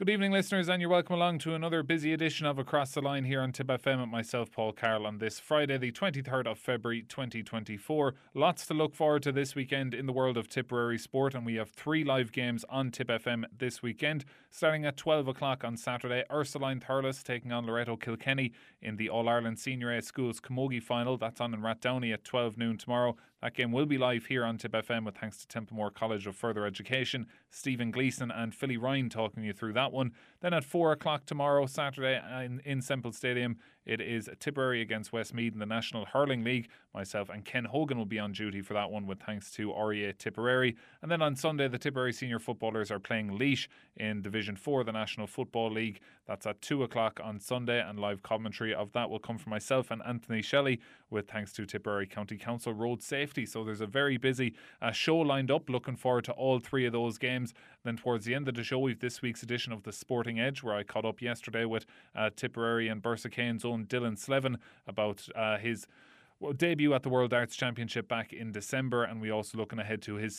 Good evening, listeners, and you're welcome along to another busy edition of Across the Line here on Tip FM with myself, Paul Carroll, on this Friday, the 23rd of February 2024. Lots to look forward to this weekend in the world of Tipperary sport, and we have three live games on Tip FM this weekend. Starting at 12 o'clock on Saturday, Ursuline Thurles taking on Loreto Kilkenny in the All-Ireland Senior A Schools Camogie Final. That's on in Rathdowney at 12 noon tomorrow. That game will be live here on Tip FM with thanks to Templemore College of Further Education. Stephen Gleeson and Philly Ryan talking you through that one. Then at 4 o'clock tomorrow, Saturday, in Semple Stadium, it is Tipperary against Westmeath in the National Hurling League. Myself and Ken Hogan will be on duty for that one with thanks to REA Tipperary. And then on Sunday, the Tipperary senior footballers are playing Laois in Division 4, the National Football League. That's at 2 o'clock on Sunday, and live commentary of that will come from myself and Anthony Shelley with thanks to Tipperary County Council Road Safety. So there's a very busy show lined up. Looking forward to all three of those games. Then towards the end of the show, we've this week's edition of The Sporting Edge, where I caught up yesterday with Tipperary and Bursacane's own Dylan Slevin about his debut at the World Darts Championship back in December, and we also looking ahead to his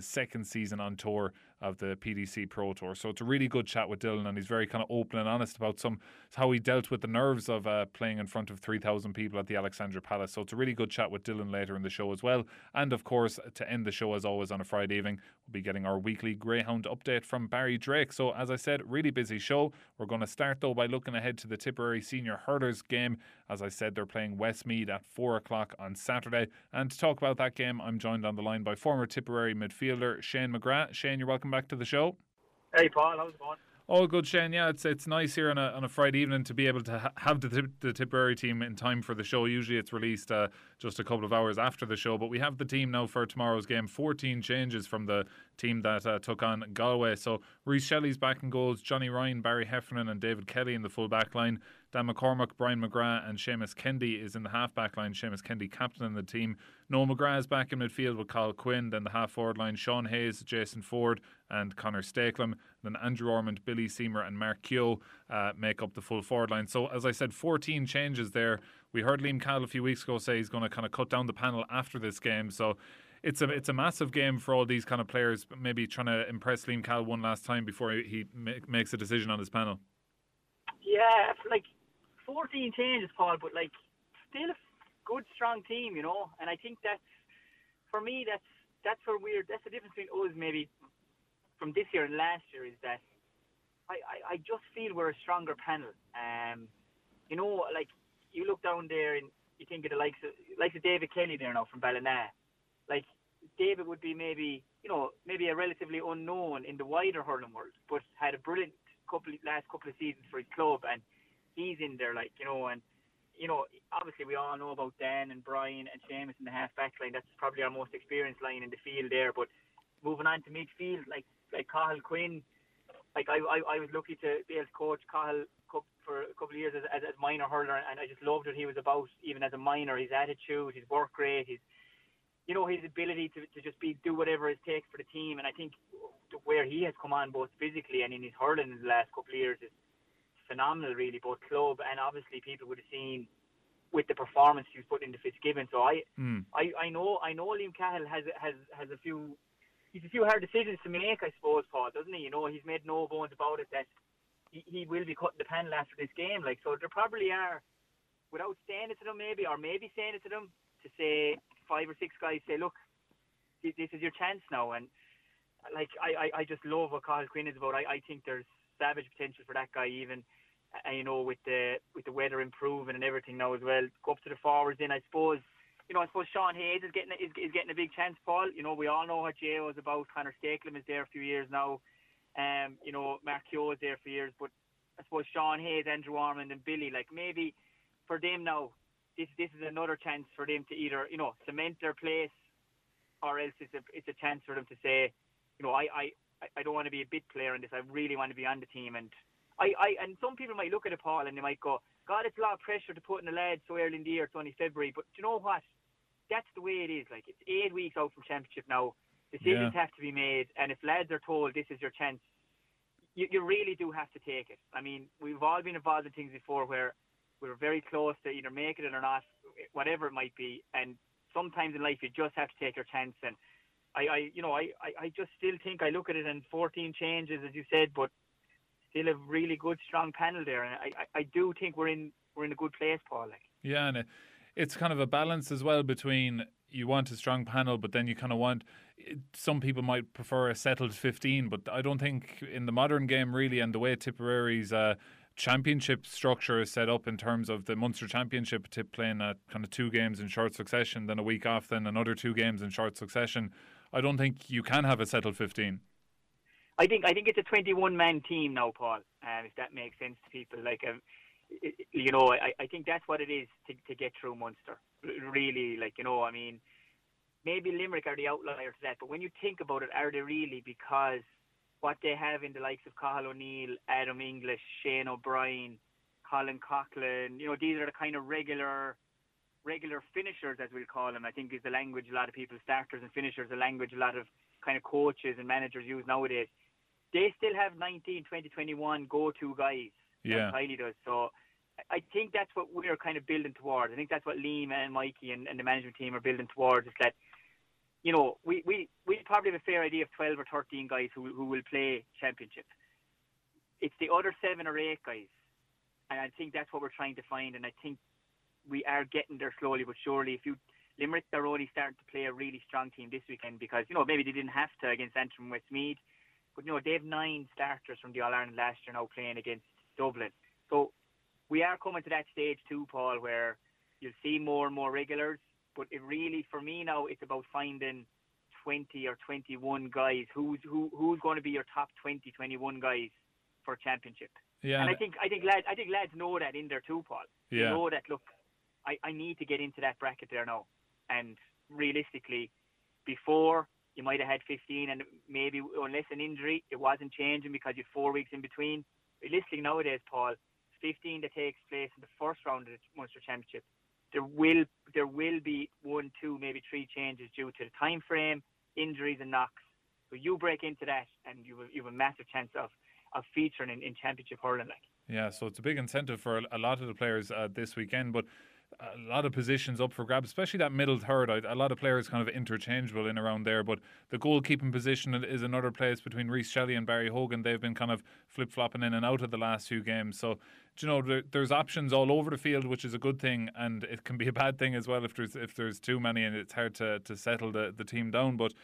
second season on tour of the PDC Pro Tour. So it's a really good chat with Dylan, and he's very kind of open and honest about how he dealt with the nerves of playing in front of 3,000 people at the Alexandra Palace. So it's a really good chat with Dylan later in the show as well. And of course, to end the show as always on a Friday evening, we'll be getting our weekly Greyhound update from Barry Drake. So as I said, really busy show. We're going to start though by looking ahead to the Tipperary senior hurlers game. As I said, they're playing Westmeath at 4 o'clock on Saturday. And to talk about that game, I'm joined on the line by former Tipperary midfielder Shane McGrath. Shane, you're welcome back to the show. Hey, Paul, how's it going? All good, Shane. Yeah, it's nice here on a Friday evening to be able to have the Tipperary team in time for the show. Usually it's released just a couple of hours after the show, but we have the team now for tomorrow's game. 14 changes from the team that took on Galway. So Rhys Shelley's back in goals, Johnny Ryan, Barry Heffernan and David Kelly in the full back line. Dan McCormack, Brian McGrath and Seamus Kennedy is in the half-back line. Seamus Kennedy captain in the team. Noel McGrath is back in midfield with Kyle Quinn. Then the half-forward line, Sean Hayes, Jason Ford and Connor Stakelum. Then Andrew Ormond, Billy Seymour and Mark Kehoe make up the full forward line. So as I said, 14 changes there. We heard Liam Cahill a few weeks ago say he's going to kind of cut down the panel after this game. So it's a massive game for all these kind of players, maybe trying to impress Liam Cahill one last time before he makes a decision on his panel. Yeah, it's 14 changes, Paul, but still a good strong team, you know. And I think that's the difference between us maybe from this year and last year, is that I just feel we're a stronger panel. You know, you look down there and you think of the likes of David Kelly there now from Ballina. David would be maybe a relatively unknown in the wider hurling world, but had a brilliant last couple of seasons for his club, and he's in there, obviously we all know about Dan and Brian and Seamus in the half-back line. That's probably our most experienced line in the field there. But moving on to midfield, like Cahill Quinn, I was lucky to be able to coach Cahill for a couple of years as minor hurler, and I just loved what he was about, even as a minor. His attitude, his work rate, his ability to just do whatever it takes for the team. And I think where he has come on both physically and in his hurling in the last couple of years is phenomenal, really, both club and obviously people would have seen with the performance he was putting into Fitzgibbon. So I know Liam Cahill has a few hard decisions to make, I suppose, Paul, doesn't he? You know, he's made no bones about it that he will be cutting the panel after this game. So there probably are, without saying it to them maybe, or maybe saying it to them, to say five or six guys say, look, this is your chance now. And I just love what Cahill Quinn is about. I think there's savage potential for that guy, even with the weather improving and everything now as well. Go up to the forwards, then I suppose Sean Hayes is getting a big chance, Paul. You know, we all know what J.O. is about. Connor Stakelum is there a few years now. Mark Kehoe is there for years, but I suppose Sean Hayes, Andrew Ormond and Billy, maybe for them now, this is another chance for them to either, cement their place, or else it's a chance for them to say, I don't want to be a bit player in this. I really want to be on the team. And and some people might look at it, Paul, and they might go, God, it's a lot of pressure to put in the lad so early in the year. It's only February. But you know what? That's the way it is. It's 8 weeks out from championship now. Decisions have to be made. And if lads are told this is your chance, you really do have to take it. I mean, we've all been involved in things before where we were very close to either making it or not, whatever it might be. And sometimes in life you just have to take your chance. And I just still think I look at it and 14 changes, as you said, but still a really good, strong panel there. And I do think we're in a good place, Paul. Like. Yeah, and it's kind of a balance as well between you want a strong panel, but then you kind of want... Some people might prefer a settled 15, but I don't think in the modern game, really, and the way Tipperary's championship structure is set up in terms of the Munster Championship, Tip playing at kind of 2 games in short succession, then a week off, then another 2 games in short succession. I don't think you can have a settled 15. I think it's a 21-man team now, Paul, if that makes sense to people. Like, I think that's what it is to get through Munster. Really, like, you know, I mean, maybe Limerick are the outlier to that, but when you think about it, are they really? Because what they have in the likes of Cathal O'Neill, Adam English, Shane O'Brien, Colin Coughlin, you know, these are the kind of regular finishers, as we'll call them, I think is the language a lot of people, starters and finishers, the language a lot of kind of coaches and managers use nowadays. They still have 19, 20, 21 go-to guys. Yeah. Kylie does. So I think that's what we're kind of building towards. I think that's what Liam and Mikey and the management team are building towards, is that, you know, we probably have a fair idea of 12 or 13 guys who will play championship. It's the other 7 or 8 guys. And I think that's what we're trying to find. And I think we are getting there slowly but surely. Limerick are already starting to play a really strong team this weekend because, you know, maybe they didn't have to against Antrim and Westmeath. But, you know, they have 9 starters from the All-Ireland last year now playing against Dublin. So we are coming to that stage too, Paul, where you'll see more and more regulars. But it really, for me now, it's about finding 20 or 21 guys. Who's going to be your top 20, 21 guys for championship? Yeah, and I think lads know that in there too, Paul. Yeah. They know that. Look, I need to get into that bracket there now. And realistically, before you might have had 15, and maybe unless an injury, it wasn't changing because you had 4 weeks in between. Realistically nowadays, Paul, 15 that takes place in the first round of the Munster Championship. There will be 1, 2, maybe 3 changes due to the time frame, injuries and knocks. So you break into that and you have a massive chance of featuring in championship hurling. Like. Yeah, so it's a big incentive for a lot of the players this weekend, but a lot of positions up for grabs, especially that middle third. A lot of players kind of interchangeable in around there, but the goalkeeping position is another place between Rhys Shelley and Barry Hogan. They've been kind of flip-flopping in and out of the last few games. So, you know, there's options all over the field, which is a good thing, and it can be a bad thing as well if there's too many and it's hard to settle the team down. But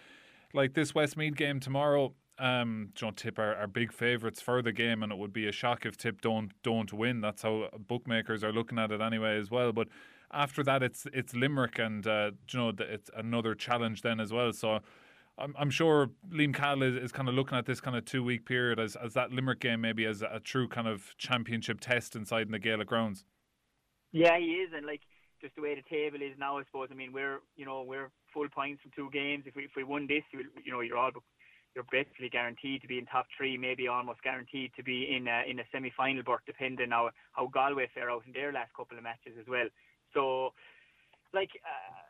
like this Westmeath game tomorrow, John Tip are big favourites for the game, and it would be a shock if Tip don't win. That's how bookmakers are looking at it anyway as well. But after that, it's Limerick, and you know, it's another challenge then as well. So I'm sure Liam Cahill is kind of looking at this kind of 2-week period as that Limerick game maybe as a true kind of championship test inside in the Gaelic grounds. Yeah, he is, and like just the way the table is now, I suppose. I mean, we're full points from 2 games. If we won this, you're basically guaranteed to be in top 3, maybe almost guaranteed to be in a semi-final berth, depending on how Galway fare out in their last couple of matches as well. So, like,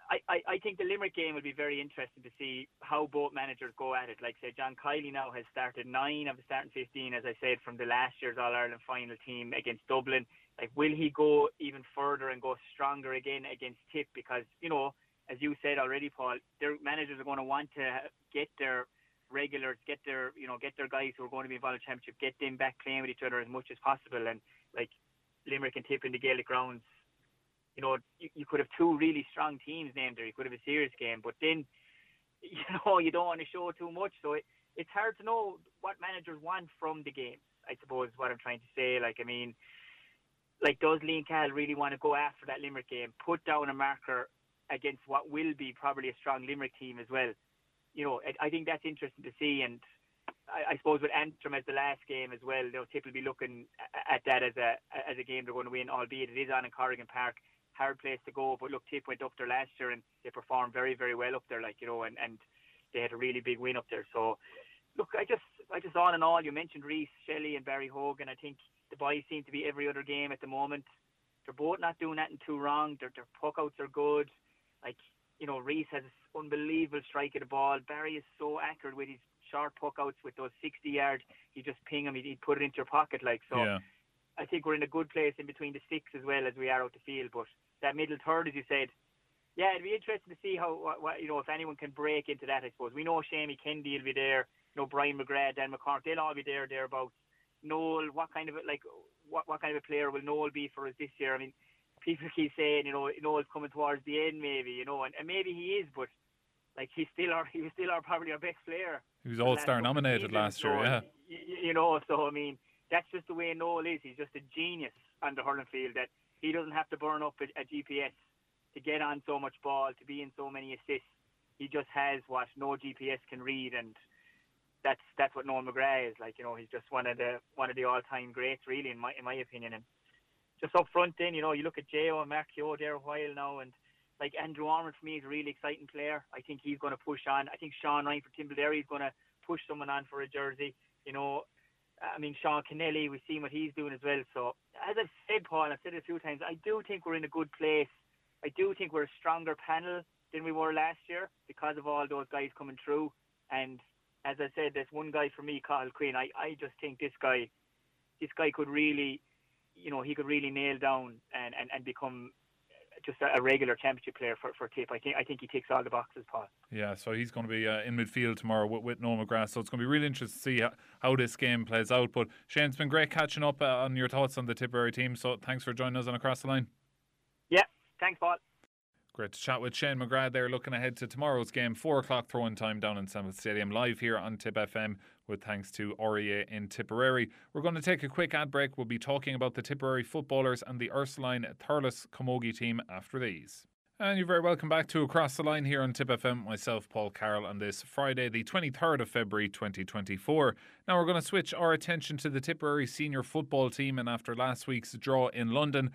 I think the Limerick game will be very interesting to see how both managers go at it. Like, say, John Kiely now has started 9 of the starting 15, as I said, from the last year's All-Ireland final team against Dublin. Like, will he go even further and go stronger again against Tip? Because, you know, as you said already, Paul, their managers are going to want to get their regulars, get their guys who are going to be involved in championship, get them back playing with each other as much as possible. And like Limerick and Tip in the Gaelic grounds, you know, you could have 2 really strong teams named there. You could have a serious game, but then, you know, you don't want to show too much. So it's hard to know what managers want from the game, I suppose, is what I'm trying to say. Like, I mean, like, does Liam Cahill really want to go after that Limerick game, put down a marker against what will be probably a strong Limerick team as well? You know, I think that's interesting to see, and I suppose with Antrim as the last game as well, you know, Tip will be looking at that as a game they're going to win, albeit it is on in Corrigan Park, hard place to go. But look, Tip went up there last year and they performed very, very well up there, like, you know, and they had a really big win up there. So look, I just all in all, you mentioned Rhys Shelley and Barry Hogan. I think the boys seem to be every other game at the moment. They're both not doing anything too wrong. Their puck outs are good. Like, you know, Rhys has an unbelievable strike of the ball. Barry is so accurate with his short puck outs, with those 60-yard, he just ping him, he'd put it into your pocket. Like, so yeah. I think we're in a good place in between the sticks as well as we are out the field. But that middle third, as you said, yeah, it'd be interesting to see how if anyone can break into that. I suppose we know Seamus Kennedy will be there. You know, Brian McGrath, Dan McCormack, they'll all be thereabouts. Noel, what kind of a player will Noel be for us this year? I mean, people keep saying, you know, Noel's coming towards the end, maybe, you know, and maybe he is, but like he was still probably our best player. He was All-Star nominated last year, yeah. You know, so I mean, that's just the way Noel is. He's just a genius on the hurling field that he doesn't have to burn up a GPS to get on so much ball, to be in so many assists. He just has what no GPS can read, and that's what Noel McGrath is like. You know, he's just one of the all-time greats, really, in my opinion. And just up front, then, you know, you look at Jo and Mark Kehoe there a while now, and like Andrew Ormond for me is a really exciting player. I think he's going to push on. I think Sean Ryan for Timbledary is going to push someone on for a jersey. You know, I mean, Sean Kennedy, we've seen what he's doing as well. So as I've said, Paul, I've said it a few times, I do think we're in a good place. I do think we're a stronger panel than we were last year because of all those guys coming through. And as I said, there's one guy for me, Kyle Quinn. I just think this guy could really, you know, he could really nail down and become just a regular championship player for Tip. I think he ticks all the boxes, Paul. Yeah, so he's going to be in midfield tomorrow with Noel McGrath. So it's going to be really interesting to see how this game plays out. But Shane, it's been great catching up on your thoughts on the Tipperary team. So thanks for joining us on Across the Line. Yeah, thanks, Paul. Great to chat with Shane McGrath there, looking ahead to tomorrow's game, 4:00 throw-in time down in Sample Stadium, live here on Tip FM with thanks to REA in Tipperary. We're going to take a quick ad break. We'll be talking about the Tipperary footballers and the Ursuline Thurles Camogie team after these. And you're very welcome back to Across the Line here on Tip FM, myself, Paul Carroll, on this Friday, the 23rd of February 2024. Now we're going to switch our attention to the Tipperary senior football team, and after last week's draw in London,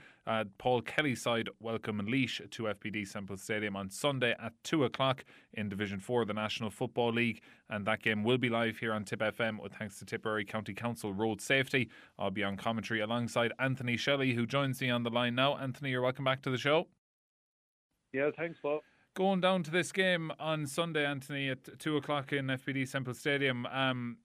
Paul Kelly's side welcome Leash to FPD Semple Stadium on Sunday at 2 o'clock in Division 4 of the National Football League, and that game will be live here on Tip FM with thanks to Tipperary County Council Road Safety. I'll be on commentary alongside Anthony Shelley, who joins me on the line now. Anthony, you're welcome back to the show. Yeah, thanks, Bob. Going down to this game on Sunday, Anthony, at 2 o'clock in FPD Semple Stadium,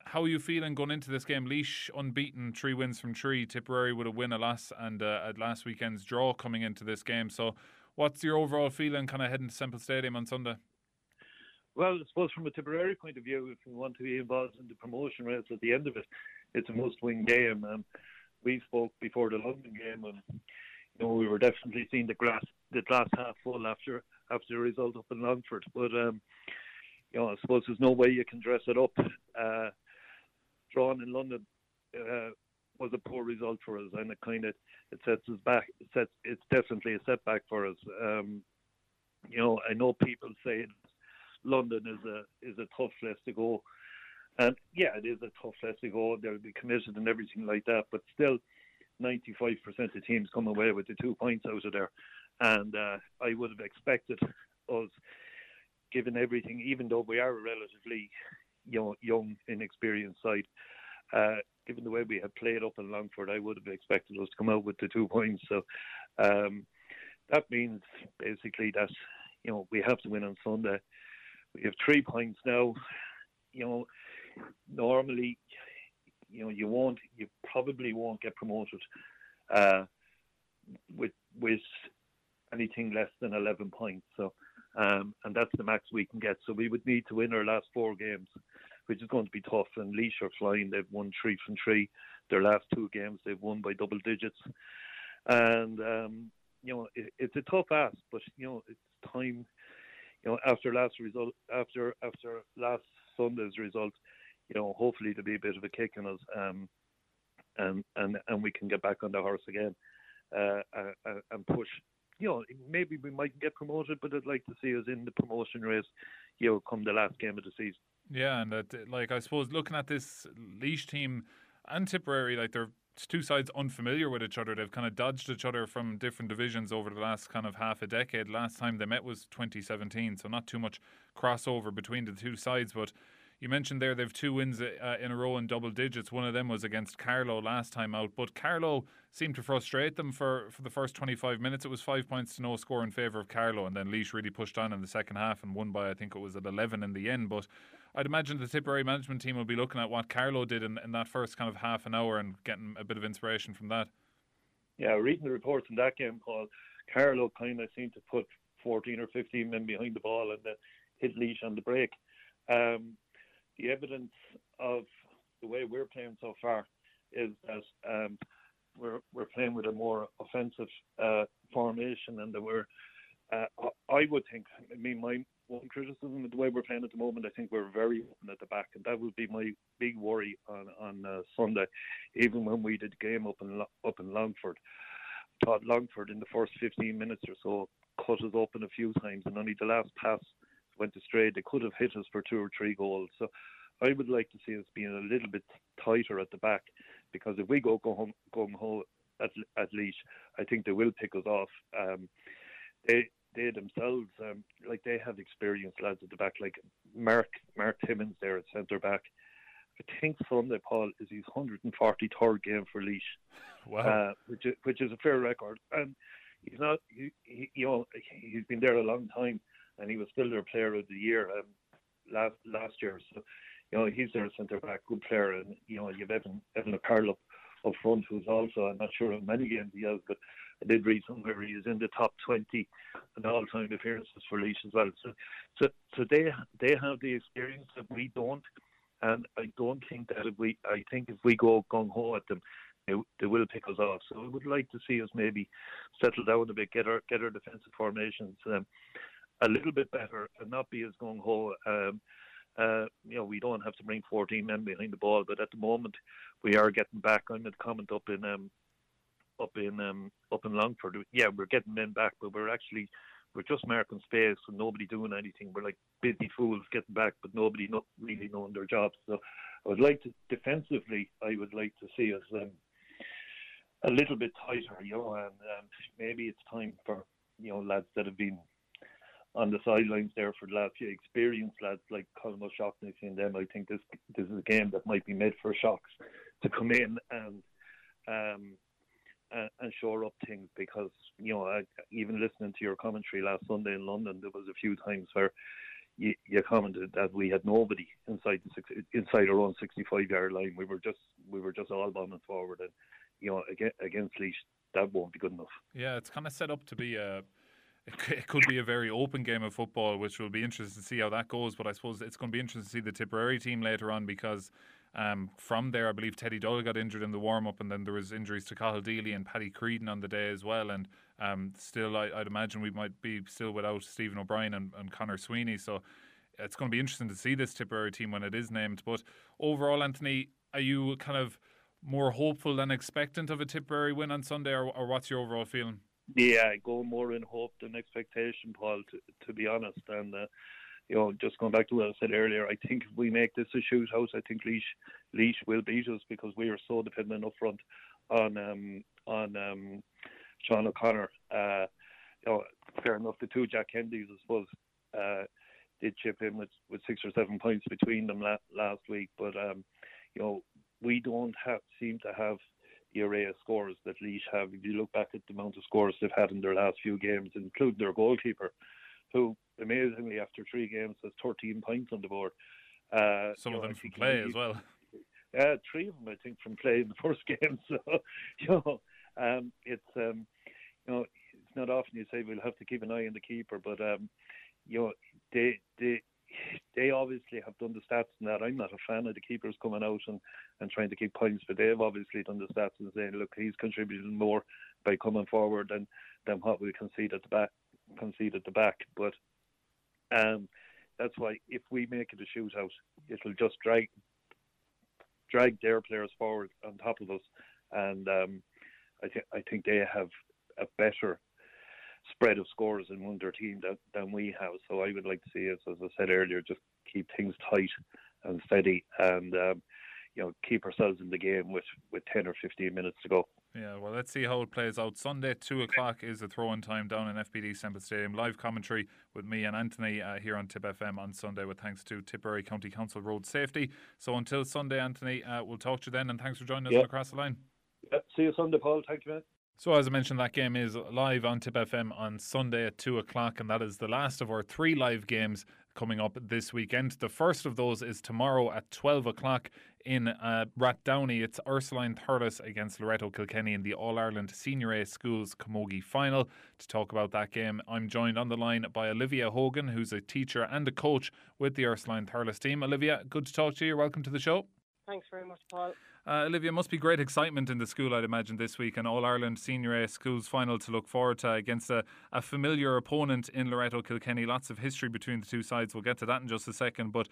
how are you feeling going into this game? Leash unbeaten, 3 wins from 3. Tipperary with a win, a loss, and at last weekend's draw coming into this game. So what's your overall feeling kind of heading to Semple Stadium on Sunday? Well, I suppose from a Tipperary point of view, if we want to be involved in the promotion race at the end of it, it's a must-win game. We spoke before the London game and we were definitely seeing the glass half full after the result up in Longford. But I suppose there's no way you can dress it up. Drawn in London was a poor result for us, and it sets us back. It's definitely a setback for us. I know people say London is a tough place to go, and yeah, it is a tough place to go. They'll be committed and everything like that, but still. 95% of teams come away with the 2 points out of there, and I would have expected us, given everything, even though we are a relatively young, inexperienced side, given the way we have played up in Longford, I would have expected us to come out with the 2 points. So that means basically that we have to win on Sunday. We have 3 points now. Normally. You probably won't get promoted with anything less than 11 points. So, and that's the max we can get. So we would need to win our last 4 games, which is going to be tough. And Leash are flying. They've won 3 from 3. Their last 2 games, they've won by double digits. And it's a tough ask, but it's time. After last Sunday's result. Hopefully there'll be a bit of a kick in us, and we can get back on the horse again, and push. Maybe we might get promoted, but I'd like to see us in the promotion race, come the last game of the season. Yeah, and I suppose looking at this Leash team and Tipperary, like they're two sides unfamiliar with each other. They've kind of dodged each other from different divisions over the last kind of half a decade. Last time they met was 2017, so not too much crossover between the two sides, but. You mentioned there they've 2 wins in a row in double digits. One of them was against Carlow last time out, but Carlow seemed to frustrate them for the first 25 minutes. It was 5 points to no score in favour of Carlow, and then Leash really pushed on in the second half and won by, I think it was at 11 in the end. But I'd imagine the Tipperary management team will be looking at what Carlow did in that first kind of half an hour and getting a bit of inspiration from that. Yeah, reading the reports in that game, Paul, Carlow kind of seemed to put 14 or 15 men behind the ball and then hit Leash on the break. The evidence of the way we're playing so far is that we're playing with a more offensive formation, and that we're, I would think, I mean, my one criticism of the way we're playing at the moment, I think we're very open at the back, and that would be my big worry on Sunday. Even when we did the game up in Longford, I thought Longford in the first 15 minutes or so cut us open a few times, and only the last pass went astray. They could have hit us for two or three goals. So I would like to see us being a little bit tighter at the back, because if we go gung-ho at Leash, I think they will pick us off. They themselves, like, they have experienced lads at the back, like Mark Timmins there at centre back. I think Sunday, Paul, is his 143rd game for Leash. Wow, which is a fair record. And he's not, he's been there a long time, and he was still their player of the year last year. So, he's their centre back, good player, and you've Evan O'Carroll up front, who's also, I'm not sure how many games he has, but I did read somewhere he is in the top 20 in all-time appearances for Leash as well. So they have the experience that we don't, and I don't think that if we go gung-ho at them, they will pick us off. So I would like to see us maybe settle down a bit, get our defensive formations a little bit better, and not be as gung-ho. We don't have to bring 14 men behind the ball, but at the moment we are getting back. I made a comment up in Longford. Yeah, we're getting men back, but we're just marking space and nobody doing anything. We're like busy fools getting back, but nobody not really knowing their jobs. So I would like to, defensively, I would like to see us a little bit tighter, and maybe it's time for lads that have been on the sidelines there for the last few, experienced lads like Colin Coughlin and them. I think this is a game that might be made for Shocks to come in and shore up things, because I, even listening to your commentary last Sunday in London, there was a few times where you commented that we had nobody inside our own 65-yard line. We were just all bombing forward, and against Leash that won't be good enough. Yeah, it's kind of set up to be a. It could be a very open game of football, which will be interesting to see how that goes. But I suppose it's going to be interesting to see the Tipperary team later on, because from there, I believe Teddy Doyle got injured in the warm-up, and then there was injuries to Cathal O'Neill and Paddy Creedon on the day as well. And still, I'd imagine we might be still without Stephen O'Brien and Conor Sweeney. So it's going to be interesting to see this Tipperary team when it is named. But overall, Anthony, are you kind of more hopeful than expectant of a Tipperary win on Sunday, or what's your overall feeling? Yeah, I go more in hope than expectation, Paul, to be honest. And, just going back to what I said earlier, I think if we make this a shootout, I think Leash will beat us, because we are so dependent up front on Sean O'Connor. Fair enough, the two Jack Kennedys, I suppose, did chip in with 6 or 7 points between them last week. But, we don't seem to have the array of scores that Leash have. If you look back at the amount of scores they've had in their last few games, including their goalkeeper, who amazingly after 3 games has 13 points on the board. Some of them from play as well. 3 of them I think from play in the first game. So it's not often you say we'll have to keep an eye on the keeper, but they obviously have done the stats and that. I'm not a fan of the keepers coming out and trying to keep points, but they've obviously done the stats and saying, look, he's contributing more by coming forward than what we concede at the back. But that's why if we make it a shootout, it'll just drag their players forward on top of us, and I think they have a better spread of scores in one of their team than we have. So I would like to see us, as I said earlier, just keep things tight and steady, and keep ourselves in the game with 10 or 15 minutes to go. Yeah, well, let's see how it plays out. Sunday, 2 o'clock is the throw-in time down in FPD Semple Stadium. Live commentary with me and Anthony here on Tip FM on Sunday, with thanks to Tipperary County Council Road Safety. So until Sunday, Anthony, we'll talk to you then, and thanks for joining us across the line. Yep. See you Sunday, Paul. Thank you, man. So as I mentioned, that game is live on Tip FM on Sunday at 2 o'clock, and that is the last of our 3 live games coming up this weekend. The first of those is tomorrow at 12 o'clock in Rathdowney. It's Ursuline Thurles against Loretto Kilkenny in the All-Ireland Senior A Schools Camogie Final. To talk about that game, I'm joined on the line by Olivia Hogan, who's a teacher and a coach with the Ursuline Thurles team. Olivia, good to talk to you. Welcome to the show. Thanks very much, Paul. Olivia, must be great excitement in the school, I'd imagine, this week. An All-Ireland Senior A Schools Final to look forward to against a familiar opponent in Loretto Kilkenny. Lots of history between the two sides. We'll get to that in just a second. But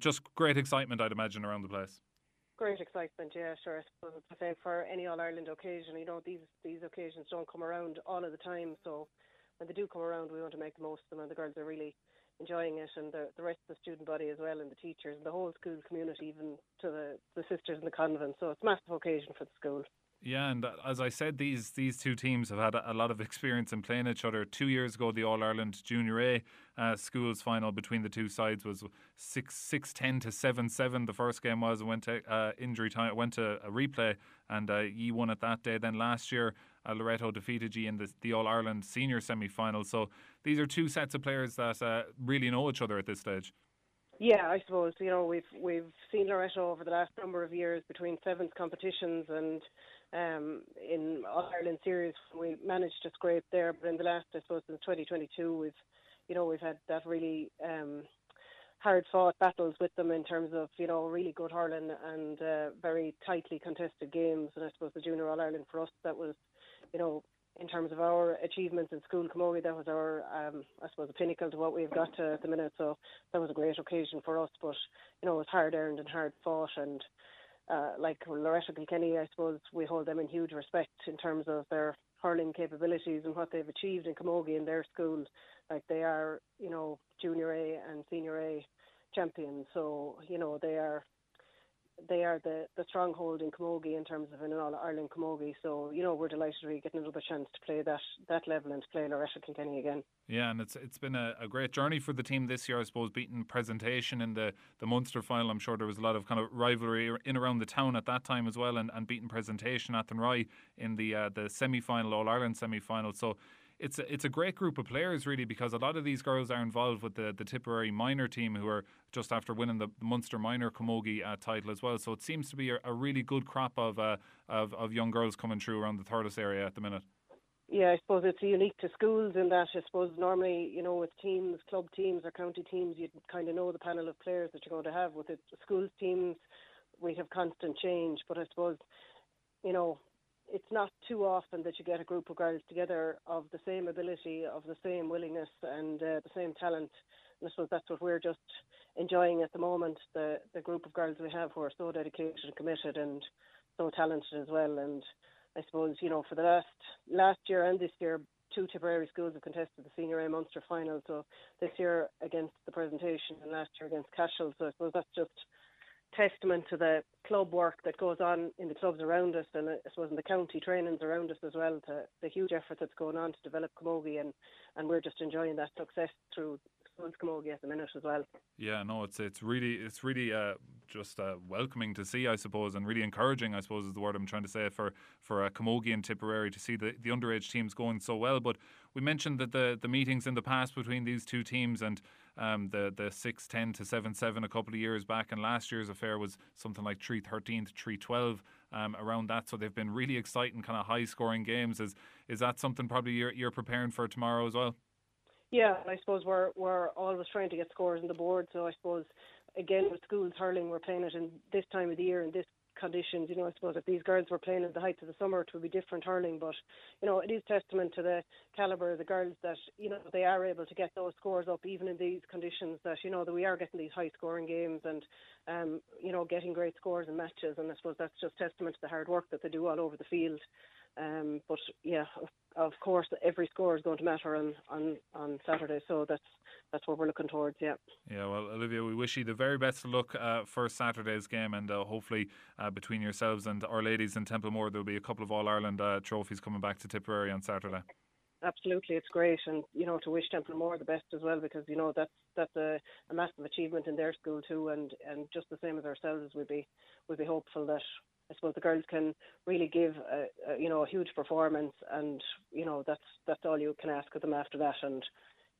just great excitement, I'd imagine, around the place. Great excitement, yeah, sure. I say for any All-Ireland occasion, you know, these occasions don't come around all of the time. So when they do come around, we want to make the most of them. And the girls are really enjoying it, and the rest of the student body as well, and the teachers and the whole school community, even to the sisters in the convent. So it's a massive occasion for the school. Yeah, and as I said, these two teams have had a lot of experience in playing each other. 2 years ago, the All-Ireland Junior A Schools Final between the two sides was 6-10 to 7-7. The first game was, went to injury time, went to a replay, and Yee won it that day. Then last year, Loretto defeated Yee in the All-Ireland Senior Semi-Final. So these are two sets of players that really know each other at this stage. Yeah, I suppose, you know, we've seen Loretto over the last number of years between sevens competitions and in All-Ireland series we managed to scrape there, but in the last, I suppose, since 2022 we've had that really hard-fought battles with them in terms of, you know, really good hurling and very tightly contested games. And I suppose the Junior All-Ireland for us, that was, you know, in terms of our achievements in school camogie, that was our, I suppose, the pinnacle to what we've got to at the minute. So that was a great occasion for us, but, you know, it was hard earned and hard fought. And like Loretto Kilkenny, I suppose we hold them in huge respect in terms of their hurling capabilities and what they've achieved in camogie in their school. Like, they are, you know, Junior A and Senior A champions. So, you know, they are the stronghold in camogie in terms of an All-Ireland camogie. So, you know, we're delighted we're getting another chance to play that level and to play Loretto Kilkenny again. Yeah, and it's been a great journey for the team this year, I suppose, beating Presentation in the Munster final. I'm sure there was a lot of kind of rivalry in around the town at that time as well, and beating Presentation at Athenry in the semi-final, All-Ireland semi-final. So It's a great group of players, really, because a lot of these girls are involved with the Tipperary minor team, who are just after winning the Munster minor camogie title as well. So it seems to be a really good crop of young girls coming through around the Thurles area at the minute. Yeah, I suppose it's unique to schools in that, I suppose, normally, you know, with teams, club teams or county teams, you kind of know the panel of players that you're going to have. With the schools teams, we have constant change, but I suppose, you know, it's not too often that you get a group of girls together of the same ability, of the same willingness and the same talent. And I suppose that's what we're just enjoying at the moment, the group of girls we have who are so dedicated and committed and so talented as well. And I suppose, you know, for the last year and this year, two Tipperary schools have contested the Senior A Munster final. So this year against the Presentation and last year against Cashel. So I suppose that's just testament to the club work that goes on in the clubs around us, and I suppose in the county trainings around us as well, to the huge effort that's going on to develop camogie, and we're just enjoying that success through schools camogie at the minute as well. Yeah, no, it's really just welcoming to see, I suppose, and really encouraging, I suppose, is the word I'm trying to say for camogie and Tipperary to see the underage teams going so well. But we mentioned that the meetings in the past between these two teams and the 6-10 to 7-7 a couple of years back, and last year's affair was something like 3-13 to 3-12 around that. So they've been really exciting, kind of high-scoring games. Is that something probably you're preparing for tomorrow as well? Yeah, I suppose we're always trying to get scores on the board. So I suppose, again, with schools hurling, we're playing it in this time of the year and this conditions. You know, I suppose if these girls were playing at the height of the summer, it would be different hurling. But, you know, it is testament to the calibre of the girls that, you know, they are able to get those scores up even in these conditions, that, you know, that we are getting these high scoring games and, you know, getting great scores and matches. And I suppose that's just testament to the hard work that they do all over the field. But yeah, of course, every score is going to matter on Saturday, so that's what we're looking towards. Yeah. Yeah. Well, Olivia, we wish you the very best of luck for Saturday's game, and hopefully between yourselves and our ladies in Templemore, there'll be a couple of All Ireland trophies coming back to Tipperary on Saturday. Absolutely, it's great, and you know, to wish Templemore the best as well, because you know that's a massive achievement in their school too, and just the same as ourselves, we'd be hopeful that, I suppose, the girls can really give a huge performance, and you know that's all you can ask of them after that. And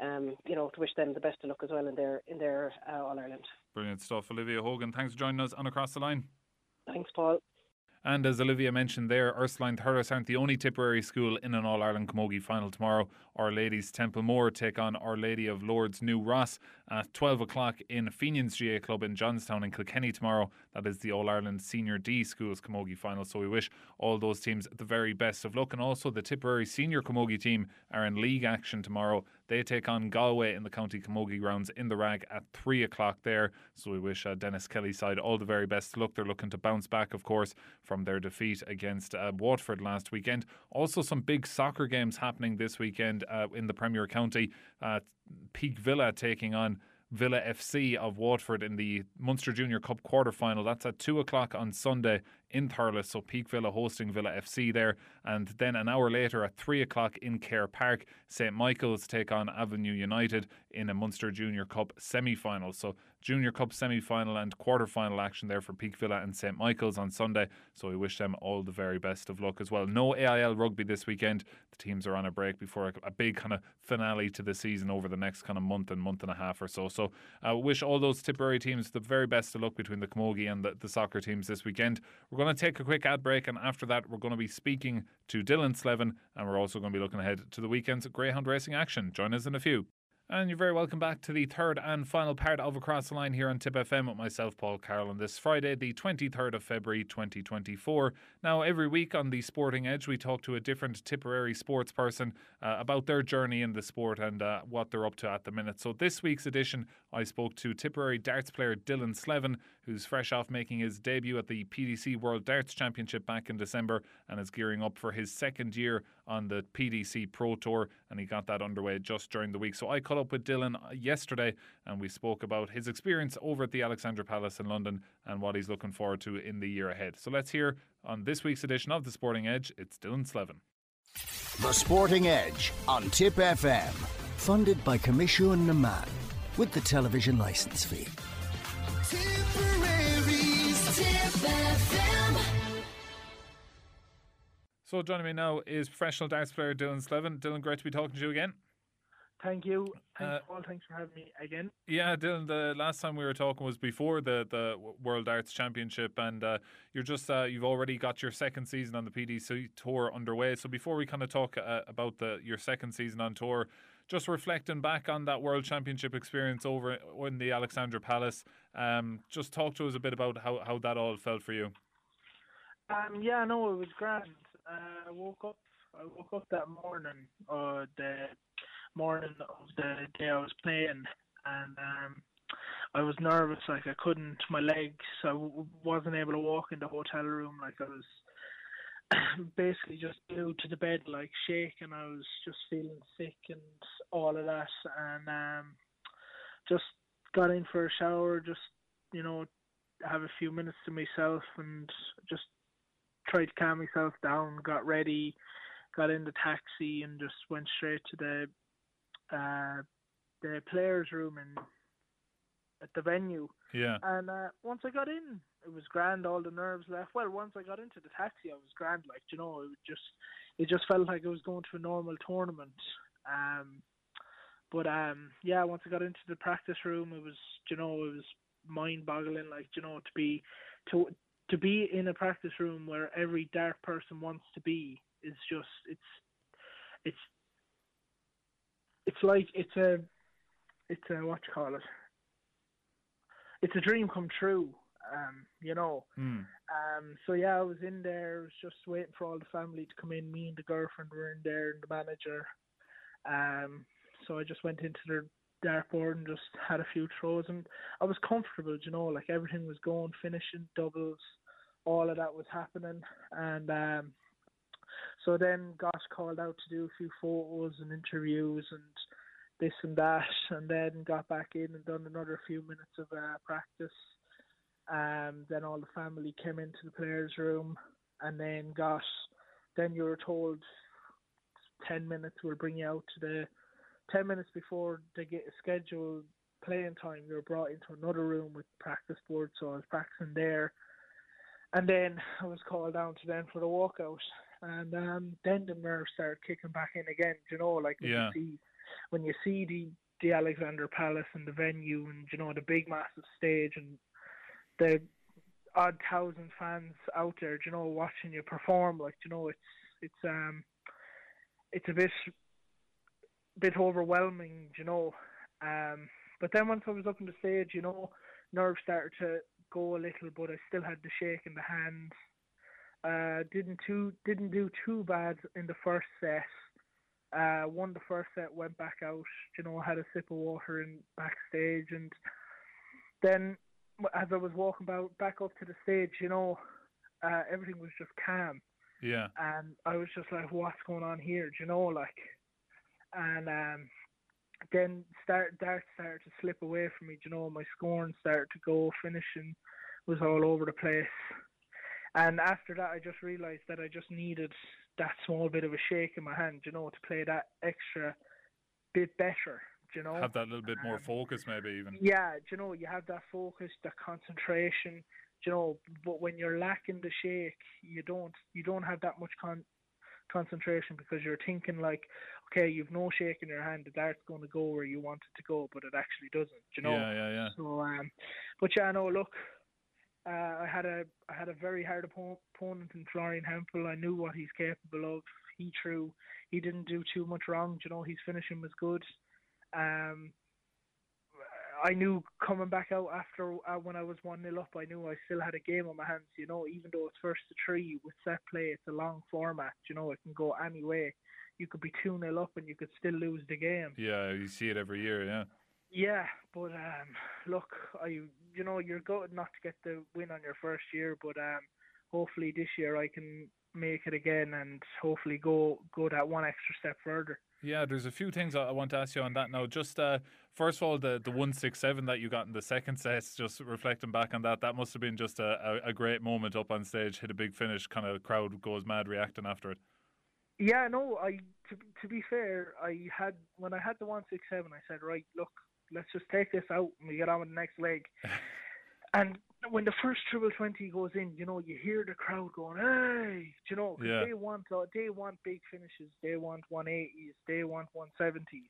to wish them the best of luck as well in their All-Ireland. Brilliant stuff. Olivia Hogan, thanks for joining us on Across the Line. Thanks, Paul. And as Olivia mentioned there, Ursuline Thurles aren't the only Tipperary school in an All-Ireland Camogie final tomorrow. Our Ladies Templemore take on Our Lady of Lourdes New Ross at 12 o'clock in Fenian's GA Club in Johnstown in Kilkenny tomorrow. That is the All-Ireland Senior D Schools Camogie final. So we wish all those teams the very best of luck. And also the Tipperary Senior Camogie team are in league action tomorrow. They take on Galway in the County Camogie Grounds in the Rag at 3 o'clock there. So we wish Dennis Kelly's side all the very best luck. They're looking to bounce back, of course, from their defeat against Waterford last weekend. Also some big soccer games happening this weekend in the Premier County. Peak Villa taking on Villa FC of Waterford in the Munster Junior Cup quarter-final. That's at 2 o'clock on Sunday in Thurles, so Peak Villa hosting Villa FC there. And then an hour later at 3 o'clock in Care Park, St Michael's take on Avenue United in a Munster Junior Cup semi-final. So Junior Cup semi-final and quarter-final action there for Peak Villa and St Michael's on Sunday, so we wish them all the very best of luck as well. No AIL rugby this weekend. The teams are on a break before a big kind of finale to the season over the next kind of month and a half or so. So I wish all those Tipperary teams the very best of luck between the camogie and the soccer teams this weekend. We're going to take a quick ad break, and after that we're going to be speaking to Dylan Slevin, and we're also going to be looking ahead to the weekend's greyhound racing action. Join us in a few. And you're very welcome back to the third and final part of Across the Line here on Tip FM with myself, Paul Carroll, on this Friday, the 23rd of February 2024. Now, every week on The Sporting Edge, we talk to a different Tipperary sports person about their journey in the sport and what they're up to at the minute. So this week's edition, I spoke to Tipperary darts player Dylan Slevin, who's fresh off making his debut at the PDC World Darts Championship back in December and is gearing up for his second year on the PDC Pro Tour, and he got that underway just during the week. So I caught up with Dylan yesterday and we spoke about his experience over at the Alexandra Palace in London and what he's looking forward to in the year ahead. So let's hear on this week's edition of The Sporting Edge. It's Dylan Slevin. The Sporting Edge on Tip FM, funded by Commission na Man with the television licence fee. Tipperary's Tip FM. So joining me now is professional darts player Dylan Slevin. Dylan, great to be talking to you again. Thank you. Thanks, Paul. Thanks for having me again. Yeah, Dylan, the last time we were talking was before the World Darts Championship, and you've already got your second season on the PDC Tour underway. So before we kind of talk about your second season on tour, just reflecting back on that World Championship experience over in the Alexandra Palace, just talk to us a bit about how that all felt for you. It was grand. I woke up that morning, the morning of the day I was playing, and I was nervous. Like I wasn't able to walk in the hotel room. Like I was basically just glued to the bed, like shaking. I was just feeling sick and all of that, and just got in for a shower, just have a few minutes to myself, and just tried to calm myself down, got ready, got in the taxi, and just went straight to the players' room at the venue. Yeah. And once I got in, it was grand. All the nerves left. Well, once I got into the taxi, I was grand. Like it just felt like I was going to a normal tournament. Once I got into the practice room, it was it was mind-boggling. Like to be in a practice room where every dart person wants to be is just it's like it's a dream come true, So yeah, I was in there. I was just waiting for all the family to come in. Me and the girlfriend were in there, and the manager. So I just went into their dartboard and just had a few throws, and I was comfortable. Like everything was going, finishing, doubles, all of that was happening, and so then got called out to do a few photos and interviews and this and that, and then got back in and done another few minutes of practice. Then all the family came into the players' room, and then you were told 10 minutes will bring you out to the 10 minutes before they get a scheduled playing time. You're brought into another room with practice board, so I was practicing there. And then I was called down to them for the walkout. And then the nerves started kicking back in again, like you can see when you see the Alexander Palace and the venue and, you know, the big massive stage and the odd thousand fans out there, you know, watching you perform, like, you know, it's a bit overwhelming, you know. But then once I was up on the stage, you know, nerves started to go a little, but I still had the shake in the hand. Didn't do too bad in the first set. Won the first set, went back out, you know, had a sip of water in backstage, and then as I was walking back up to the stage, you know, everything was just calm. Yeah. And I was just like, what's going on here? Do you know, like, and then darts started to slip away from me. Do you know, my scoring started to go, finishing was all over the place. And after that, I just realised that I just needed that small bit of a shake in my hand, you know, to play that extra bit better, you know. Have that little bit more focus, maybe, even. Yeah, you know, you have that focus, that concentration, you know. But when you're lacking the shake, you don't have that much concentration, because you're thinking like, okay, you've no shake in your hand, the dart's going to go where you want it to go, but it actually doesn't, you know. Yeah. So, but yeah, no, look. I had a very hard opponent in Florian Hempel. I knew what he's capable of. He threw. He didn't do too much wrong. You know, his finishing was good. I knew coming back out after when I was 1-0 up, I knew I still had a game on my hands. You know, even though it's 1-3 with set play, it's a long format. You know, it can go any way. You could be 2-0 up and you could still lose the game. Yeah, you see it every year. Yeah. Yeah, but look, you know, you're gutted not to get the win on your first year, but hopefully this year I can make it again and hopefully go that one extra step further. Yeah, there's a few things I want to ask you on that now. Just first of all, the 167 that you got in the second set, just reflecting back on that must have been just a great moment up on stage, hit a big finish, kind of crowd goes mad reacting after it. Yeah, no, to be fair, when I had the 167, I said, right, look, let's just take this out and we get on with the next leg. And when the first 20 goes in, you know, you hear the crowd going, hey, you know, yeah. They want big finishes, they want 180s, they want 170s,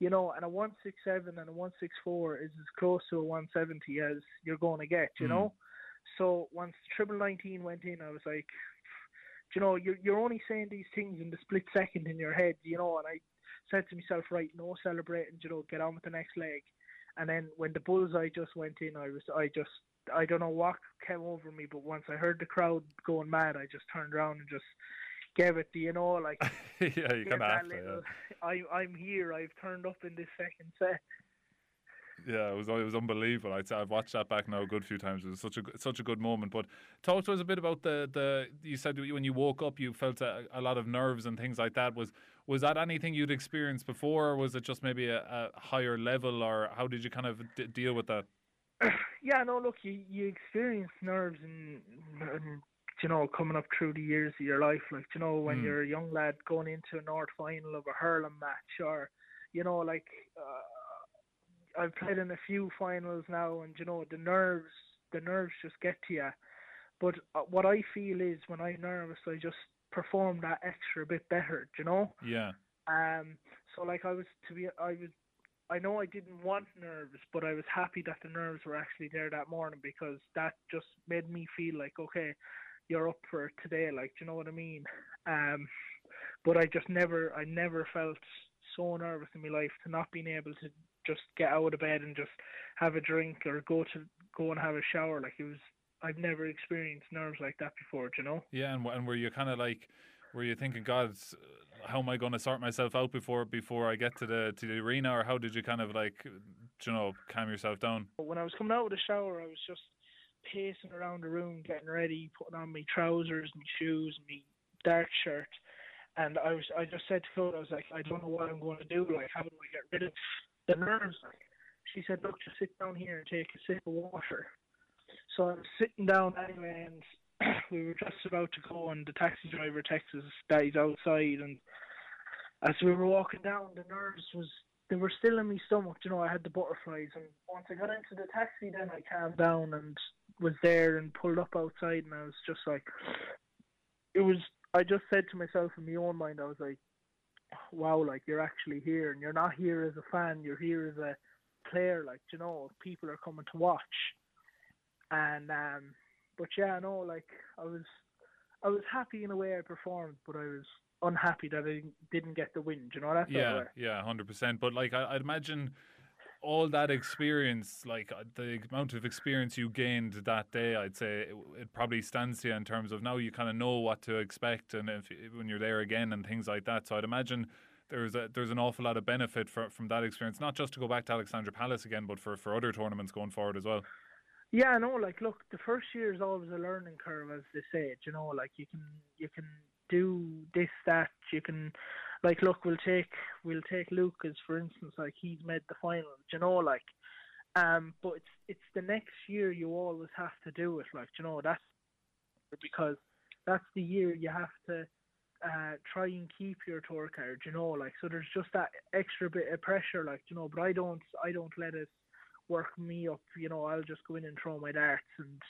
you know, and a 167 and a 164 is as close to a 170 as you're going to get, you know. So once 19 went in, I was like, you know, you're only saying these things in the split second in your head, you know, and I said to myself, right, no celebrating, you know, get on with the next leg. And then when the bullseye just went in, I don't know what came over me, but once I heard the crowd going mad, I just turned around and just gave it, you know, like, yeah, you kind of have to. Yeah. I'm here. I've turned up in this second set. Yeah, it was unbelievable. I've watched that back now a good few times. It was such a good moment. But talk to us a bit about the you said when you woke up you felt a lot of nerves and things like that. Was that anything you'd experienced before, or was it just maybe a higher level, or how did you kind of deal with that? Yeah, no, look, you experience nerves and you know, coming up through the years of your life, like, you know, when you're a young lad going into a North final of a hurling match, or, you know, like. I've played in a few finals now, and, you know, the nerves just get to you. But what I feel is when I'm nervous, I just perform that extra bit better, you know? Yeah. So, like, I know I didn't want nerves, but I was happy that the nerves were actually there that morning, because that just made me feel like, okay, you're up for today, like, do you know what I mean? But I never felt so nervous in my life to not being able to just get out of bed and just have a drink or go and have a shower. Like, it was, I've never experienced nerves like that before, do you know? Yeah, and were you kind of like, were you thinking, God, how am I going to sort myself out before I get to the arena, or how did you kind of, like, you know, calm yourself down? When I was coming out of the shower, I was just pacing around the room, getting ready, putting on my trousers, my shoes, my dark shirt, and I just said to Claude, I was like, I don't know what I'm going to do. Like, how do I get rid of the nerves? She said, look, just sit down here and take a sip of water. So I was sitting down anyway, and we were just about to go, and the taxi driver texts us that he's outside, and as we were walking down, the nerves were still in my stomach, you know. I had the butterflies, and once I got into the taxi, then I calmed down and was there and pulled up outside, and I was just like, I just said to myself in my own mind, I was like, wow, like, you're actually here, and you're not here as a fan, you're here as a player, like, you know, people are coming to watch. And but yeah, no, like, I was happy in a way I performed, but I was unhappy that I didn't get the win. Do you know that? Yeah, 100%. But like, I'd imagine all that experience, like the amount of experience you gained that day, I'd say it probably stands to you in terms of now you kind of know what to expect, and if when you're there again and things like that. So I'd imagine there's an awful lot of benefit from that experience, not just to go back to Alexandra Palace again, but for other tournaments going forward as well. Yeah, no, like, look, the first year is always a learning curve, as they say. You know, like, you can do this, that, you can, like, look, we'll take Lucas, for instance, like, he's made the final, you know, like, but it's the next year you always have to do it, like, you know, that's because that's the year you have to try and keep your tour card, you know, like, so there's just that extra bit of pressure, like, you know, but I don't let it work me up, you know. I'll just go in and throw my darts and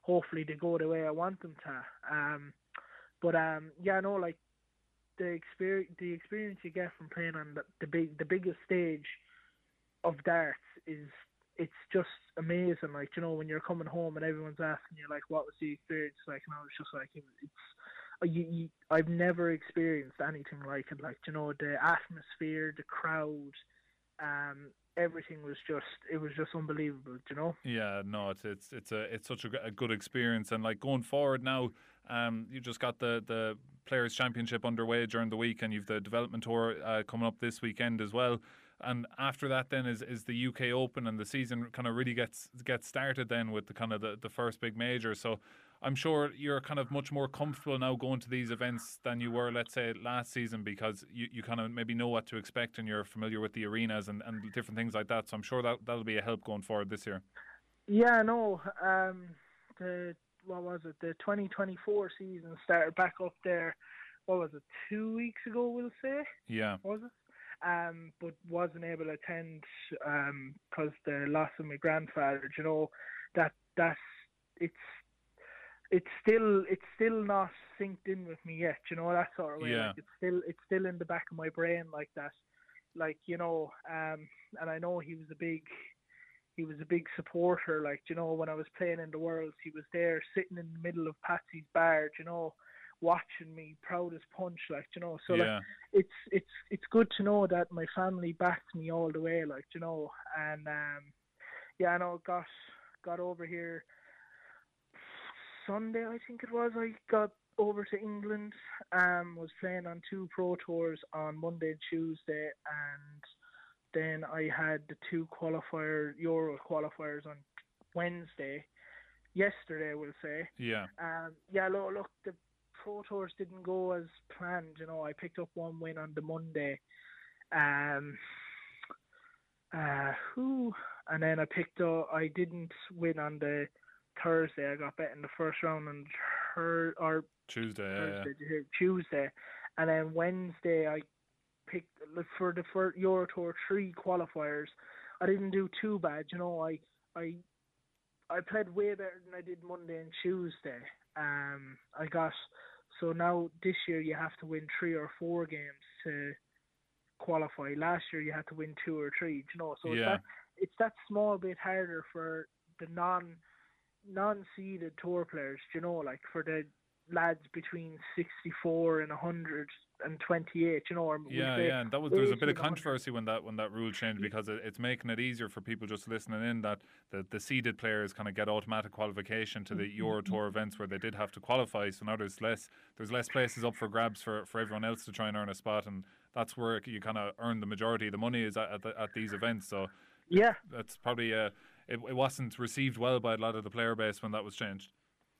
hopefully they go the way I want them to. But yeah, no, like, the experience you get from playing on the biggest stage of darts is, it's just amazing. Like, you know, when you're coming home and everyone's asking you, like, what was the experience like, and I was just like, I've never experienced anything like it. Like, you know, the atmosphere, the crowd, everything was just unbelievable, you know. Yeah, no, it's such a good experience. And like, going forward now, you just got the Players Championship underway during the week, and you've the development tour coming up this weekend as well. And after that, then is the UK Open, and the season kind of really gets started then with the kind of the first big major. So I'm sure you're kind of much more comfortable now going to these events than you were, let's say, last season, because you kind of maybe know what to expect and you're familiar with the arenas and different things like that. So I'm sure that'll be a help going forward this year. Yeah, no. The 2024 season started back up there, 2 weeks ago, we'll say? Yeah. Was it? But wasn't able to attend because the loss of my grandfather, you know, that's it's still not synced in with me yet, you know, that sort of way. Yeah. Like, it's still in the back of my brain like that, like, you know, and I know he was a big supporter, like, you know, when I was playing in the Worlds, he was there sitting in the middle of Patsy's bar, you know, watching me, proud as punch, like, you know. So yeah, like, it's good to know that my family backed me all the way, like, you know. And yeah, I know, got over here Sunday, I think it was. I got over to England, was playing on 2 pro tours on Monday and Tuesday, and then I had the 2 Euro qualifiers on Wednesday, yesterday, we'll say. Yeah. Yeah, look, the pro tours didn't go as planned, you know. I picked up 1 win on the Monday. And then I didn't win on the Thursday. I got bet in the first round on Tuesday, and then Wednesday I picked for the Euro Tour 3 qualifiers. I didn't do too bad, you know. I played way better than I did Monday and Tuesday. So now this year you have to win 3 or 4 games to qualify. Last year you had to win 2 or 3, you know. So yeah, it's that small bit harder for the non-seeded tour players, you know, like for the lads between 64 and 128, you know. Or yeah, and that was, there was a bit of controversy when that rule changed, because it's making it easier for people just listening in that the seeded players kind of get automatic qualification to the Euro Tour events where they did have to qualify. So now there's less places up for grabs for everyone else to try and earn a spot, and that's where you kind of earn the majority of the money is at these events. So yeah, that's probably it wasn't received well by a lot of the player base when that was changed.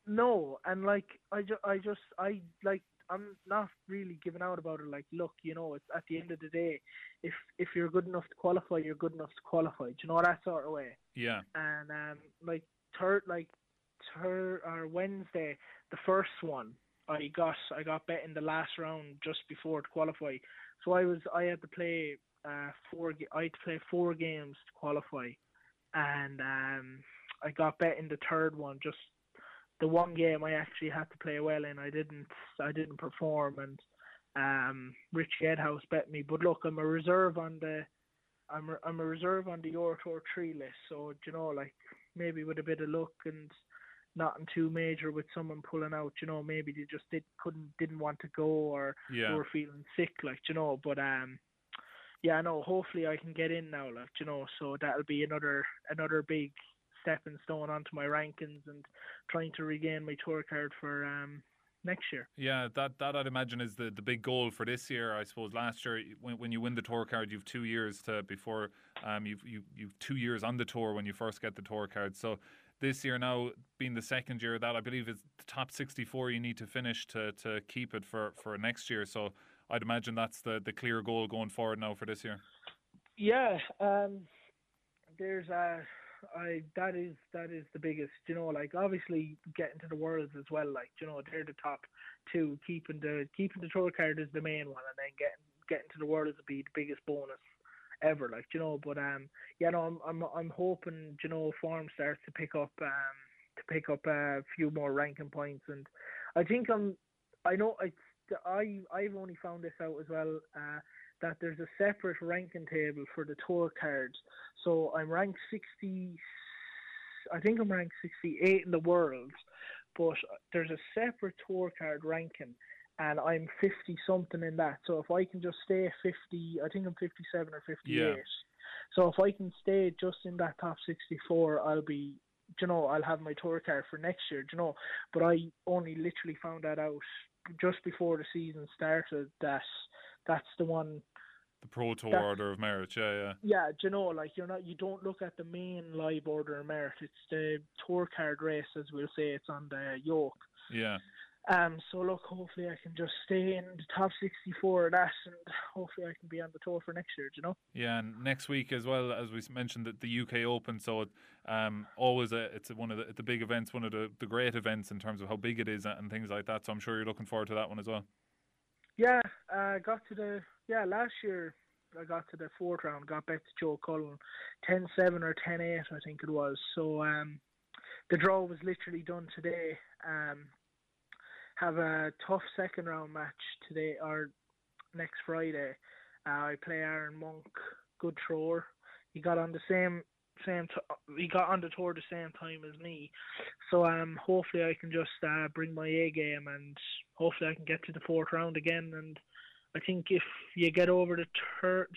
No, and like I'm not really giving out about it. Like, look, you know, it's at the end of the day, if you're good enough to qualify, you're good enough to qualify. Do you know, that sort of way? Yeah. And or Wednesday, the first one I got bet in the last round just before to qualify. So I had to play 4 games to qualify. And I got bet in the third one. Just the one game I actually had to play well in, I didn't perform, and Rich Edhouse bet me, but look, I'm a reserve on the I'm a reserve on the Euro Tour 3 list, so you know, like, maybe with a bit of luck and nothing too major with someone pulling out, you know, maybe they just didn't want to go, or were feeling sick, like, you know, but yeah, no, hopefully I can get in now, like, you know, so that'll be another big stepping stone onto my rankings and trying to regain my tour card for next year. Yeah, that I'd imagine is the big goal for this year. I suppose last year when you win the tour card, you've 2 years to before you've 2 years on the tour when you first get the tour card. So this year now being the second year of that, I believe it's the top 64 you need to finish to keep it for next year. So I'd imagine that's the clear goal going forward now for this year. Yeah, that is the biggest, you know, like, obviously getting to the Worlds as well, like, you know, they're the top two. Keeping the tour card is the main one, and then getting to the Worlds would be the biggest bonus ever, like, you know. But yeah, no, I'm hoping, you know, form starts to pick up a few more ranking points, and I think I've only found this out as well, that there's a separate ranking table for the tour cards. So I'm ranked 68 in the world, but there's a separate tour card ranking, and I'm 50 something in that. So if I can just stay 50, I think I'm 57 or 58. Yeah. So if I can stay just in that top 64, I'll be, you know, I'll have my tour card for next year, you know. But I only literally found that out just before the season started, that that's the one, the Pro Tour Order of Merit. Yeah, do you know, like, you don't look at the main live Order of Merit, it's the tour card race, as we'll say, it's on the yoke. Yeah. So look, hopefully I can just stay in the top 64 of that, and hopefully I can be on the tour for next year, do you know? Yeah, and next week as well, as we mentioned, the UK Open, so always it's one of the big events, one of the great events in terms of how big it is and things like that, so I'm sure you're looking forward to that one as well. Yeah, last year I got to the fourth round, got back to Joe Cullen, 10-7 or 10-8 I think it was, so the draw was literally done today. Have a tough second round match today or next Friday. I play Aaron Monk, good thrower. He got on the tour the same time as me. So hopefully I can just bring my A game, and hopefully I can get to the fourth round again. And I think if you get over the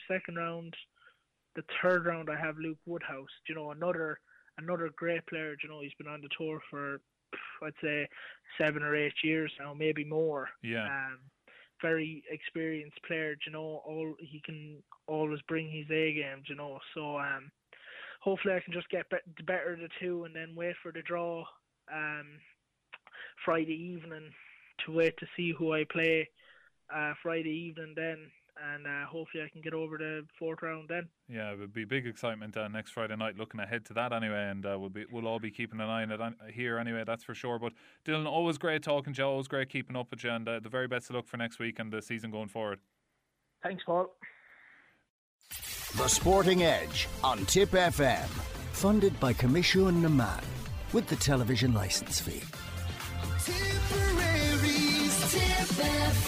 second round, the third round I have Luke Woodhouse. You know, another great player. You know, he's been on the tour for, I'd say, 7 or 8 years now, maybe more. Yeah. Very experienced player, you know, he can always bring his A game, you know. So hopefully I can just get better of the two, and then wait for the draw Friday evening, to wait to see who I play Friday evening then. And hopefully I can get over the fourth round then. Yeah, it would be big excitement next Friday night, looking ahead to that anyway, and we'll all be keeping an eye on it here anyway, that's for sure. But Dylan, always great talking to you, always great keeping up with you, and the very best of luck for next week and the season going forward. Thanks, Paul. The Sporting Edge on Tip FM, funded by Commission Naman, with the television licence fee. Tipperary's Tip FM.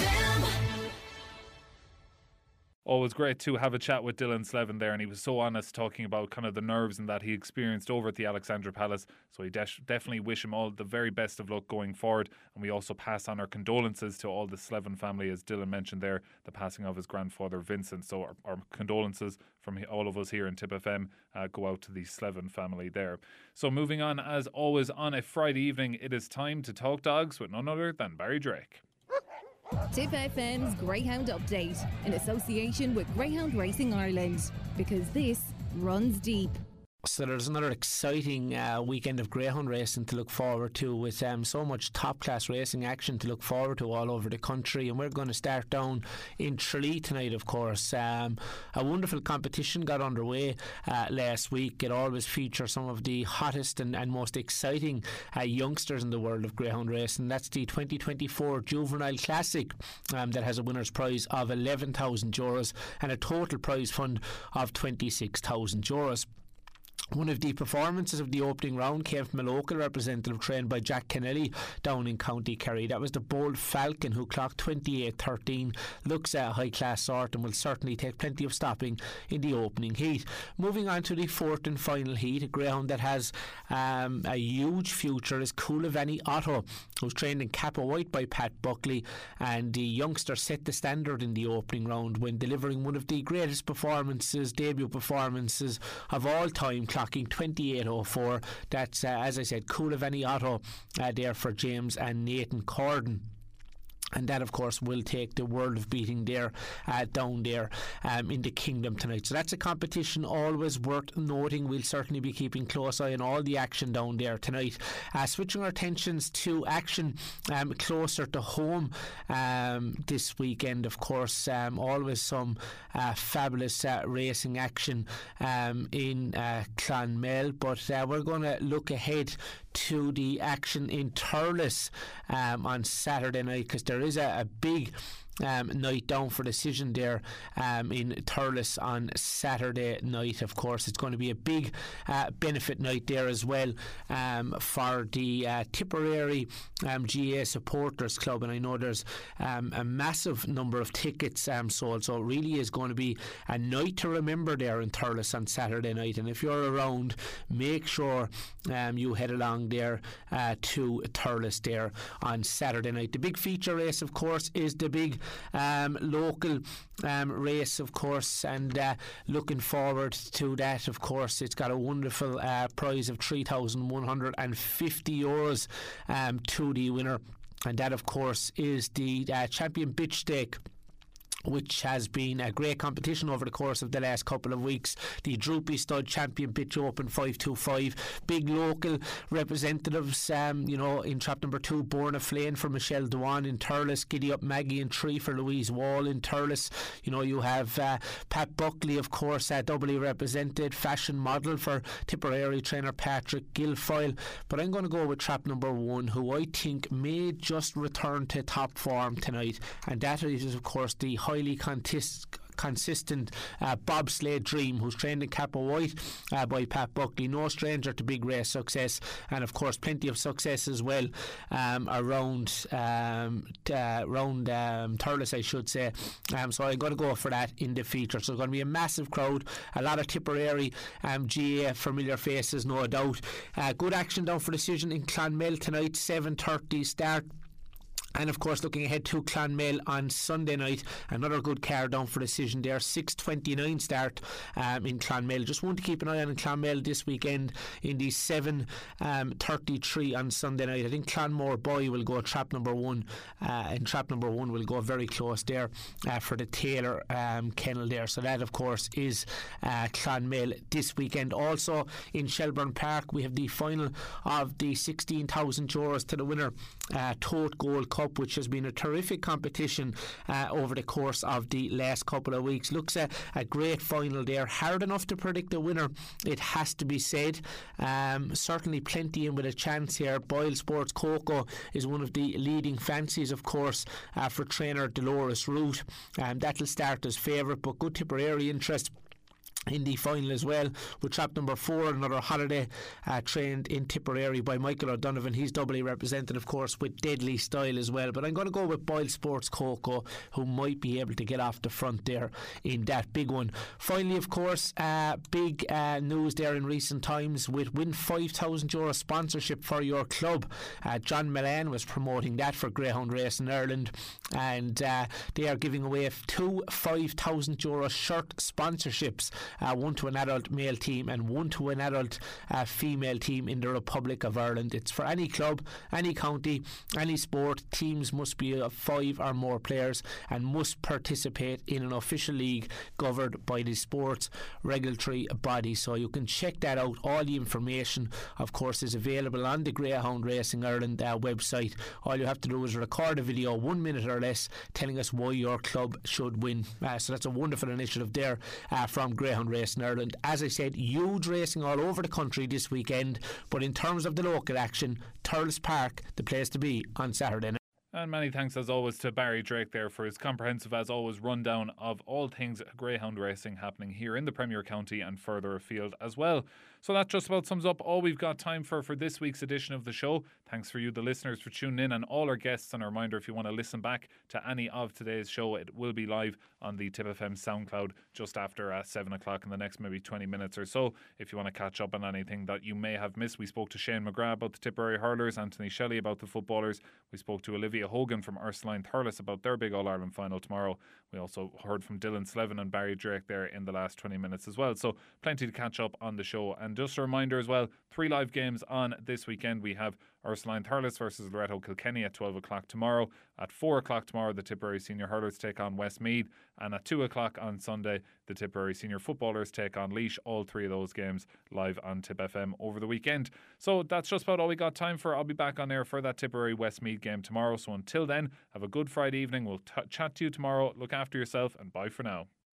Always great to have a chat with Dylan Slevin there, and he was so honest talking about kind of the nerves and that he experienced over at the Alexandra Palace. So we definitely wish him all the very best of luck going forward, and we also pass on our condolences to all the Slevin family, as Dylan mentioned there, the passing of his grandfather Vincent. So our condolences from all of us here in Tip FM go out to the Slevin family there. So moving on, as always on a Friday evening, it is time to talk dogs with none other than Barry Drake. Tip FM's Greyhound Update, in association with Greyhound Racing Ireland, because this runs deep. So there's another exciting weekend of greyhound racing to look forward to, with so much top-class racing action to look forward to all over the country. And we're going to start down in Tralee tonight, of course. A wonderful competition got underway last week. It always features some of the hottest and most exciting youngsters in the world of greyhound racing. That's the 2024 Juvenile Classic, that has a winner's prize of €11,000 and a total prize fund of €26,000. One of the performances of the opening round came from a local representative trained by Jack Kennelly down in County Kerry. That was the Bold Falcon, who clocked 28-13. Looks a high class sort and will certainly take plenty of stopping in the opening heat. Moving on to the fourth and final heat, a greyhound that has a huge future is Koulivanni Otto, who's trained in Kappa White by Pat Buckley, and the youngster set the standard in the opening round when delivering one of the greatest performances, debut performances of all time, clocking 28.04. That's, as I said, Koulivanni Otto there for James and Nathan Corden. And that, of course, will take the world of beating there down there in the kingdom tonight. So that's a competition always worth noting. We'll certainly be keeping close eye on all the action down there tonight. Switching our attentions to action closer to home this weekend, of course, always some fabulous racing action in Clonmel. But we're going to look ahead to the action in Thurles on Saturday night, because there is a big night down for decision there in Thurles on Saturday night. Of course, it's going to be a big benefit night there as well for the Tipperary GA Supporters Club, and I know there's a massive number of tickets sold, so it really is going to be a night to remember there in Thurles on Saturday night. And if you're around, make sure you head along there to Thurles there on Saturday night. The big feature race, of course, is the big local race, of course, and looking forward to that. Of course, it's got a wonderful prize of €3,150 to the winner, and that, of course, is the Champion Bitch Stake, which has been a great competition over the course of the last couple of weeks. The Droopy Stud Champion Bitch Open 525. Big local representatives, you know, in trap number 2, Born of Flame for Michelle Dewan in Thurles, Giddy Up Maggie in 3 for Louise Wall in Thurles. You know, you have Pat Buckley, of course, doubly represented, Fashion Model for Tipperary trainer Patrick Guilfoyle. But I'm going to go with trap number 1, who I think may just return to top form tonight, and that is, of course, the highly consistent bobsleigh Dream, who's trained in Kappa White by Pat Buckley. No stranger to big race success, and of course plenty of success as well around Thurles, I should say, so I'm going to go for that in the feature. So it's going to be a massive crowd, a lot of Tipperary GA familiar faces, no doubt. Good action down for decision in Clonmel tonight, 7.30 start. And of course, looking ahead to Clonmel on Sunday night, another good car down for decision there, 6.29 start in Clonmel. Just one to keep an eye on in Clonmel this weekend in the 7.33 on Sunday night. I think Clonmore Boy will go trap number 1, and trap number 1 will go very close there for the Taylor kennel there. So that, of course, is Clonmel this weekend. Also in Shelbourne Park, we have the final of the €16,000 to the winner Tote Gold Cup, which has been a terrific competition over the course of the last couple of weeks. Looks a great final there, hard enough to predict the winner, it has to be said. Certainly plenty in with a chance here. Boyle Sports Coco is one of the leading fancies, of course, for trainer Dolores Root, and that'll start as favourite, but good Tipperary interest in the final as well, with trap number 4, another holiday trained in Tipperary by Michael O'Donovan. He's doubly represented, of course, with Deadly Style as well. But I'm going to go with Boyle Sports Coco, who might be able to get off the front there in that big one. Finally, of course, big news there in recent times with win €5,000 sponsorship for your club. John Milan was promoting that for Greyhound Race in Ireland, and they are giving away two €5,000 shirt sponsorships, one to an adult male team and one to an adult female team in the Republic of Ireland. It's for any club, any county, any sport. Teams must be of 5 or more players and must participate in an official league governed by the sports regulatory body. So you can check that out. All the information, of course, is available on the Greyhound Racing Ireland website. All you have to do is record a video, 1 minute or less, telling us why your club should win. So that's a wonderful initiative there from Greyhound Race in Ireland. As I said, huge racing all over the country this weekend, but in terms of the local action, Thurles Park, the place to be on Saturday night. And many thanks as always to Barry Drake there for his comprehensive as always rundown of all things greyhound racing happening here in the Premier County and further afield as well. So that just about sums up all we've got time for this week's edition of the show. Thanks for you, the listeners, for tuning in, and all our guests. And a reminder, if you want to listen back to any of today's show, it will be live on the Tip FM SoundCloud just after 7 o'clock in the next maybe 20 minutes or so. If you want to catch up on anything that you may have missed, we spoke to Shane McGrath about the Tipperary hurlers, Anthony Shelley about the footballers. We spoke to Olivia Hogan from Ursuline Thurles about their big All-Ireland final tomorrow. We also heard from Dylan Slevin and Barry Drake there in the last 20 minutes as well. So plenty to catch up on the show. And just a reminder as well, 3 live games on this weekend. We have Ursuline Thurles versus Loretto Kilkenny at 12 o'clock tomorrow. At 4 o'clock tomorrow, the Tipperary senior hurlers take on Westmeath, and at 2 o'clock on Sunday, the Tipperary senior footballers take on Laois. All 3 of those games live on Tip FM over the weekend. So that's just about all we got time for. I'll be back on air for that Tipperary Westmeath game tomorrow. So until then, have a good Friday evening. We'll chat to you tomorrow. Look after yourself, and bye for now.